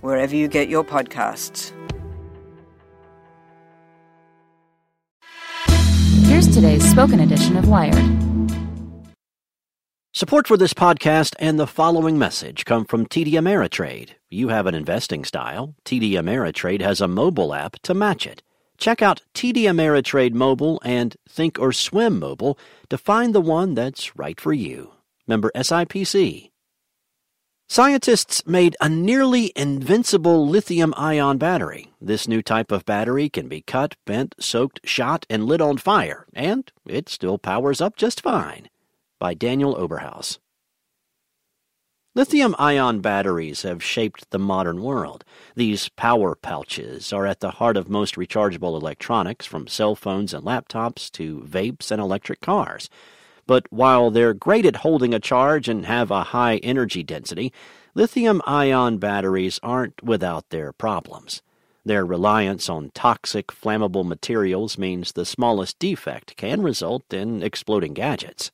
wherever you get your podcasts. Here's today's spoken edition of Wired. Support for this podcast and the following message come from TD Ameritrade. You have an investing style. TD Ameritrade has a mobile app to match it. Check out TD Ameritrade Mobile and Think or Swim Mobile to find the one that's right for you. Member SIPC. Scientists made a nearly invincible lithium-ion battery. This new type of battery can be cut, bent, soaked, shot, and lit on fire, and it still powers up just fine. By Daniel Oberhaus. Lithium-ion batteries have shaped the modern world. These power pouches are at the heart of most rechargeable electronics, from cell phones and laptops to vapes and electric cars. But while they're great at holding a charge and have a high energy density, lithium-ion batteries aren't without their problems. Their reliance on toxic, flammable materials means the smallest defect can result in exploding gadgets.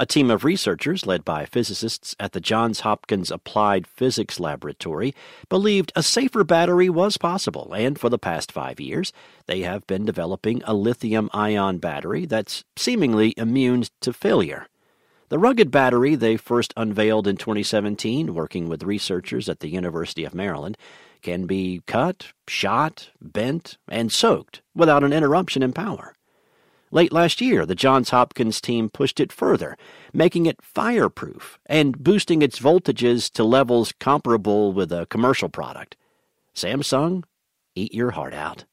A team of researchers led by physicists at the Johns Hopkins Applied Physics Laboratory believed a safer battery was possible, and for the past 5 years, they have been developing a lithium-ion battery that's seemingly immune to failure. The rugged battery they first unveiled in 2017, working with researchers at the University of Maryland, can be cut, shot, bent, and soaked without an interruption in power. Late last year, the Johns Hopkins team pushed it further, making it fireproof and boosting its voltages to levels comparable with a commercial product. Samsung, eat your heart out.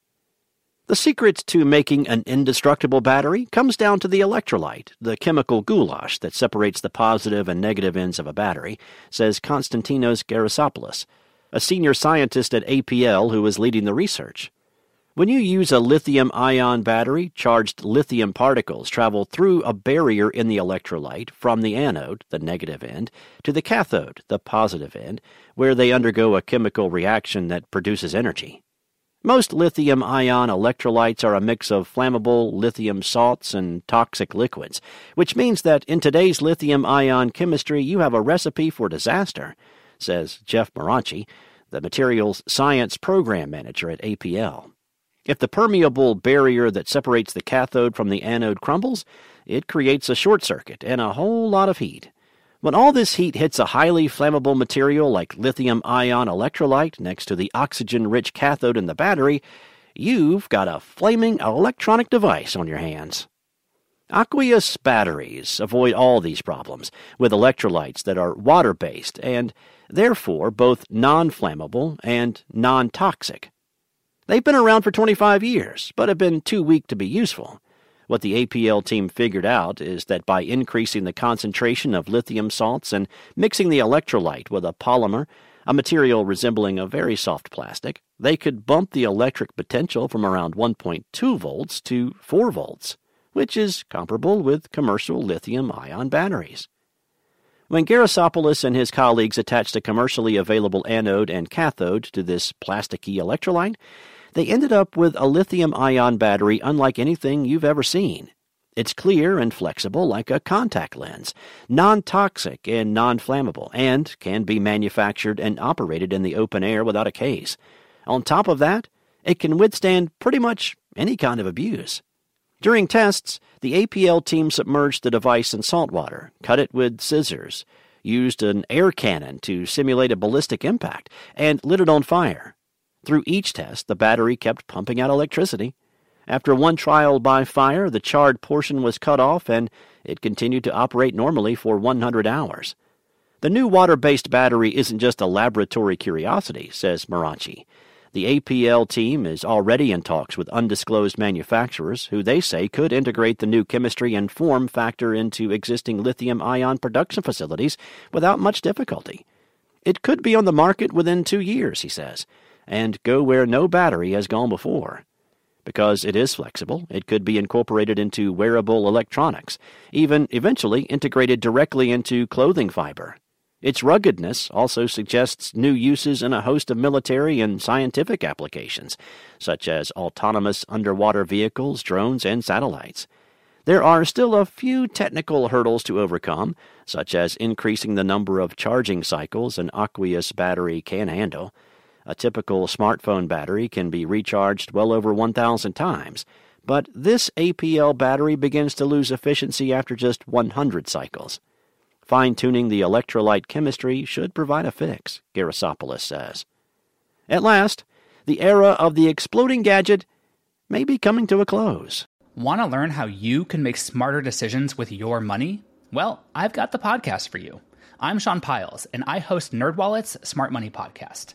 The secret to making an indestructible battery comes down to the electrolyte, the chemical goulash that separates the positive and negative ends of a battery, says Konstantinos Gerasopoulos, a senior scientist at APL who is leading the research. When you use a lithium-ion battery, charged lithium particles travel through a barrier in the electrolyte from the anode, the negative end, to the cathode, the positive end, where they undergo a chemical reaction that produces energy. Most lithium-ion electrolytes are a mix of flammable lithium salts and toxic liquids, which means that in today's lithium-ion chemistry you have a recipe for disaster, says Jeff Maranchi, the materials science program manager at APL. If the permeable barrier that separates the cathode from the anode crumbles, it creates a short circuit and a whole lot of heat. When all this heat hits a highly flammable material like lithium-ion electrolyte next to the oxygen-rich cathode in the battery, you've got a flaming electronic device on your hands. Aqueous batteries avoid all these problems with electrolytes that are water-based and, therefore, both non-flammable and non-toxic. They've been around for 25 years, but have been too weak to be useful. What the APL team figured out is that by increasing the concentration of lithium salts and mixing the electrolyte with a polymer, a material resembling a very soft plastic, they could bump the electric potential from around 1.2 volts to 4 volts, which is comparable with commercial lithium-ion batteries. When Gerasopoulos and his colleagues attached a commercially available anode and cathode to this plasticky electrolyte, they ended up with a lithium-ion battery unlike anything you've ever seen. It's clear and flexible like a contact lens, non-toxic and non-flammable, and can be manufactured and operated in the open air without a case. On top of that, it can withstand pretty much any kind of abuse. During tests, the APL team submerged the device in salt water, cut it with scissors, used an air cannon to simulate a ballistic impact, and lit it on fire. Through each test, the battery kept pumping out electricity. After one trial by fire, the charred portion was cut off, and it continued to operate normally for 100 hours. The new water-based battery isn't just a laboratory curiosity, says Maranchi. The APL team is already in talks with undisclosed manufacturers who they say could integrate the new chemistry and form factor into existing lithium-ion production facilities without much difficulty. It could be on the market within 2 years, he says, and go where no battery has gone before. Because it is flexible, it could be incorporated into wearable electronics, even eventually integrated directly into clothing fiber. Its ruggedness also suggests new uses in a host of military and scientific applications, such as autonomous underwater vehicles, drones, and satellites. There are still a few technical hurdles to overcome, such as increasing the number of charging cycles an aqueous battery can handle. A typical smartphone battery can be recharged well over 1,000 times, but this APL battery begins to lose efficiency after just 100 cycles. Fine-tuning the electrolyte chemistry should provide a fix, Gerasopoulos says. At last, the era of the exploding gadget may be coming to a close. Want to learn how you can make smarter decisions with your money? Well, I've got the podcast for you. I'm Sean Piles, and I host NerdWallet's Smart Money Podcast.